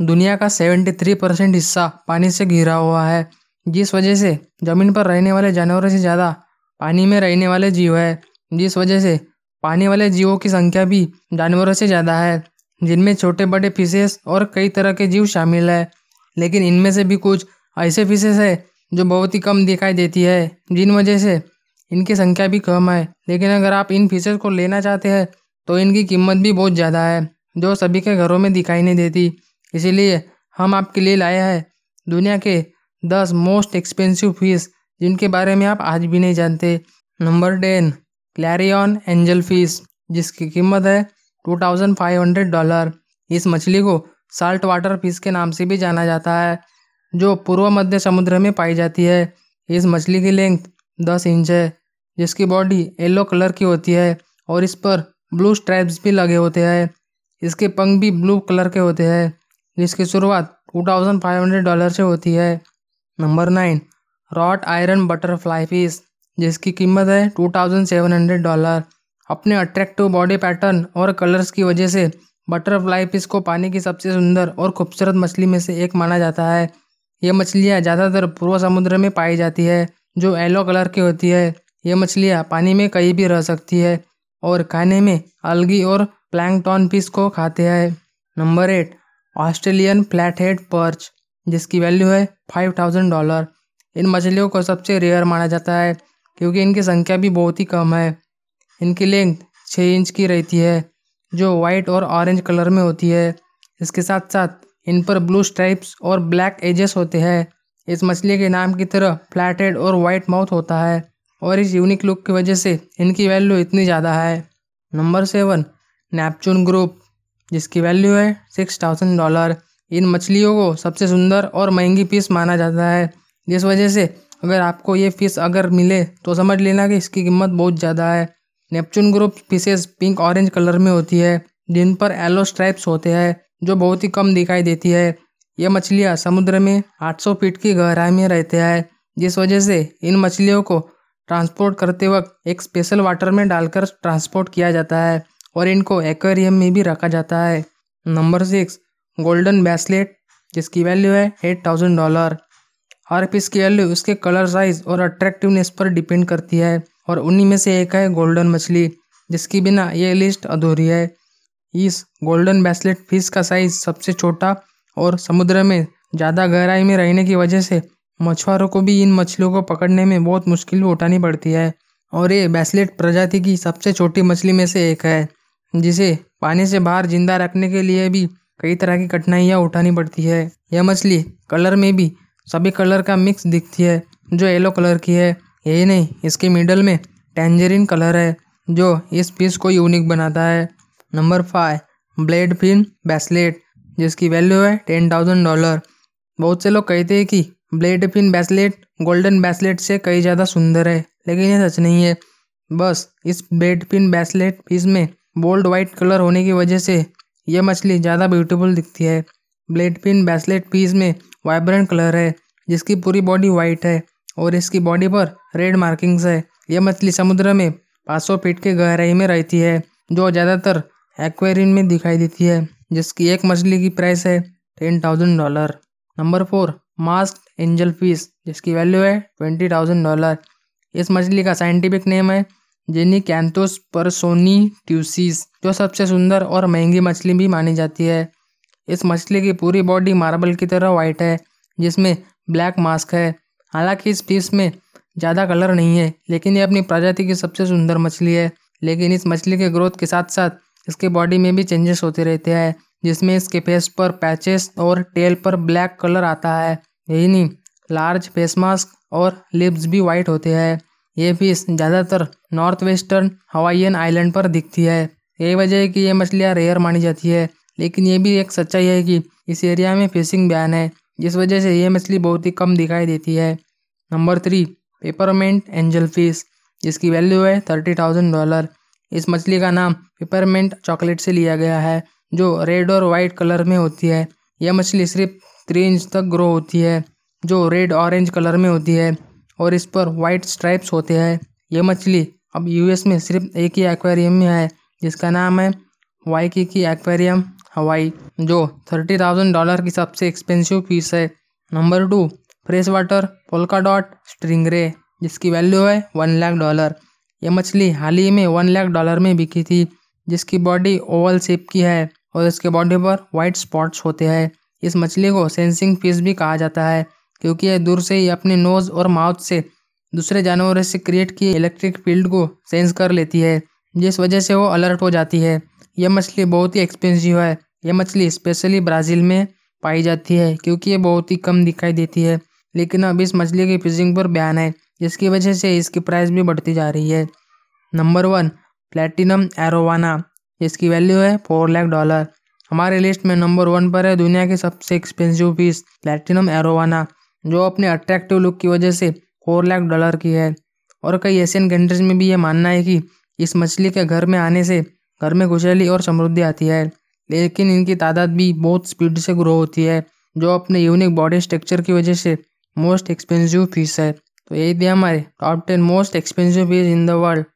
दुनिया का 73% हिस्सा पानी से घिरा हुआ है, जिस वजह से ज़मीन पर रहने वाले जानवरों से ज़्यादा पानी में रहने वाले जीव है, जिस वजह से पानी वाले जीवों की संख्या भी जानवरों से ज़्यादा है, जिनमें छोटे बड़े फिशेस और कई तरह के जीव शामिल है। लेकिन इनमें से भी कुछ ऐसे फिशेस है जो बहुत ही कम दिखाई देती है, जिन वजह से इनकी संख्या भी कम है। लेकिन अगर आप इन फिशेस को लेना चाहते हैं तो इनकी कीमत भी बहुत ज़्यादा है, जो सभी के घरों में दिखाई नहीं देती। इसीलिए हम आपके लिए लाए हैं दुनिया के 10 मोस्ट एक्सपेंसिव फिश, जिनके बारे में आप आज भी नहीं जानते। नंबर 10, क्लैरियन एंजल फिश, जिसकी कीमत है $2500। इस मछली को साल्ट वाटर फिश के नाम से भी जाना जाता है, जो पूर्व मध्य समुद्र में पाई जाती है। इस मछली की लेंथ 10 इंच है, जिसकी बॉडी येलो कलर की होती है और इस पर ब्लू स्ट्रैप्स भी लगे होते हैं। इसके पंख भी ब्लू कलर के होते हैं, जिसकी शुरुआत $2500 से होती है। Number 9, wrought iron butterfly fish, जिसकी कीमत है $2700। अपने अट्रैक्टिव बॉडी पैटर्न और कलर्स की वजह से बटरफ्लाई फिश को पानी की सबसे सुंदर और खूबसूरत मछली में से एक माना जाता है। ये मछलियाँ ज़्यादातर पूर्व समुद्र में पाई जाती है, जो येलो कलर की होती है। ये मछलियाँ पानी में कहीं भी रह सकती है और खाने में अलगी और प्लैंकटन फिश को खाते हैं। Number 8, Australian flat head perch, जिसकी वैल्यू है $5000। इन मछलियों को सबसे रेयर माना जाता है, क्योंकि इनकी संख्या भी बहुत ही कम है। इनकी लेंथ 6 इंच की रहती है, जो वाइट और ऑरेंज कलर में होती है। इसके साथ साथ इन पर ब्लू स्ट्राइप्स और ब्लैक एजेस होते हैं। इस मछली के नाम की तरह फ्लैट हेड और वाइट माउथ होता है, और इस यूनिक लुक की वजह से इनकी वैल्यू इतनी ज़्यादा है। नंबर 7, नेपच्यून ग्रुप, जिसकी वैल्यू है $6000। इन मछलियों को सबसे सुंदर और महंगी फिश माना जाता है, जिस वजह से अगर आपको ये फिश अगर मिले तो समझ लेना कि इसकी कीमत बहुत ज़्यादा है। Neptune group fishes pink orange colour में होती है, जिन पर येलो स्ट्राइप्स होते हैं, जो बहुत ही कम दिखाई देती है। ये मछलियाँ समुद्र में 800 फीट की गहराई में रहते हैं, जिस वजह से इन मछलियों को ट्रांसपोर्ट करते वक्त एक स्पेशल वाटर में डालकर ट्रांसपोर्ट किया जाता है और इनको एक्वेरियम में भी रखा जाता है। नंबर 6, गोल्डन बैसलेट, जिसकी वैल्यू है $8000। हर फिश की वैल्यू उसके कलर, साइज और अट्रैक्टिवनेस पर डिपेंड करती है, और उन्हीं में से एक है गोल्डन मछली, जिसकी बिना ये लिस्ट अधूरी है। इस गोल्डन बैसलेट फिश का साइज सबसे छोटा और समुद्र में ज़्यादा गहराई में रहने की वजह से मछुआरों को भी इन मछलियों को पकड़ने में बहुत मुश्किल उठानी पड़ती है, और ये बैसलेट प्रजाति की सबसे छोटी मछली में से एक है, जिसे पानी से बाहर जिंदा रखने के लिए भी कई तरह की कठिनाइयाँ उठानी पड़ती है। यह मछली कलर में भी सभी कलर का मिक्स दिखती है, जो येलो कलर की है। यही नहीं, इसके मिडल में टेंजरीन कलर है, जो इस फिश को यूनिक बनाता है। नंबर 5, ब्लेड फिन बैसलेट, जिसकी वैल्यू है $10000। बहुत से लोग कहते हैं कि blade fin basslet golden basslet से कई ज़्यादा सुंदर है, लेकिन ये सच नहीं है। बस इस ब्लेड फिन बैसलेट फिश में बोल्ड वाइट कलर होने की वजह से यह मछली ज़्यादा ब्यूटीफुल दिखती है। ब्लेड फिन बैसलेट फिश में वाइब्रेंट कलर है, जिसकी पूरी बॉडी वाइट है और इसकी बॉडी पर रेड मार्किंग्स है। यह मछली समुद्र में 500 फीट के गहराई में रहती है, जो ज़्यादातर एक्वेरियम में दिखाई देती है, जिसकी एक मछली की प्राइस है $10,000। नंबर 4, मास्क्ड एंजल फिश, जिसकी वैल्यू है $20,000। इस मछली का साइंटिफिक नेम है जेनिकैंथोस परसोनी ट्यूसिस, जो सबसे सुंदर और महंगी मछली भी मानी जाती है। इस मछली की पूरी बॉडी मार्बल की तरह वाइट है, जिसमें ब्लैक मास्क है। हालांकि इस फिश में ज़्यादा कलर नहीं है, लेकिन ये अपनी प्रजाति की सबसे सुंदर मछली है। लेकिन इस मछली के ग्रोथ के साथ साथ इसके बॉडी में भी चेंजेस होते रहते हैं, जिसमें इसके फेस पर पैचेस और टेल पर ब्लैक कलर आता है। यही नहीं, लार्ज फेस मास्क और लिप्स भी वाइट होते हैं। ये फिश ज़्यादातर नॉर्थ वेस्टर्न हवाईयन आइलैंड पर दिखती है। यही वजह है कि ये मछलियाँ रेयर मानी जाती है। लेकिन ये भी एक सच्चाई है कि इस एरिया में फिशिंग बैन है, जिस वजह से ये मछली बहुत ही कम दिखाई देती है। नंबर 3, पेपरमेंट एंजल फिश, जिसकी वैल्यू है $30,000। इस मछली का नाम पेपरमेंट चॉकलेट से लिया गया है, जो रेड और वाइट कलर में होती है। यह मछली सिर्फ 3 इंच तक ग्रो होती है, जो रेड ऑरेंज कलर में होती है और इस पर वाइट स्ट्राइप्स होते हैं। यह मछली अब यूएस में सिर्फ एक ही एक्वेरियम में है, जिसका नाम है वाइकिकी एक्वेरियम। हवाई जो $30,000 की सबसे एक्सपेंसिव पीस है। Number 2 fresh water polka dot stingray जिसकी वैल्यू है $1,00,000। यह मछली हाल ही में $1,00,000 में बिकी थी, जिसकी बॉडी ओवल शेप की है और इसके बॉडी पर वाइट स्पॉट्स होते हैं। इस मछली को सेंसिंग फिश भी कहा जाता है क्योंकि यह दूर से ही अपने नोज और माउथ से दूसरे जानवरों से क्रिएट किए इलेक्ट्रिक फील्ड को सेंस कर लेती है, जिस वजह से वो अलर्ट हो जाती है। यह मछली बहुत ही एक्सपेंसिव है। यह मछली स्पेशली ब्राज़ील में पाई जाती है क्योंकि ये बहुत ही कम दिखाई देती है, लेकिन अब इस मछली की फिशिंग पर बैन है, जिसकी वजह से इसकी प्राइस भी बढ़ती जा रही है। नंबर 1 प्लैटिनम एरोवाना जिसकी वैल्यू है $4,00,000। हमारे लिस्ट में नंबर 1 पर है दुनिया की सबसे एक्सपेंसिव फिश प्लैटिनम एरोवाना, जो अपने अट्रैक्टिव लुक की वजह से $4,00,000 की है। और कई एशियन कंट्रीज में भी ये मानना है कि इस मछली के घर में आने से घर में खुशहाली और समृद्धि आती है, लेकिन इनकी तादाद भी बहुत स्पीड से ग्रो होती है, जो अपने यूनिक बॉडी स्ट्रक्चर की वजह से मोस्ट एक्सपेंसिव फिश है। तो यही थे हमारे top 10 most expensive fish in the world.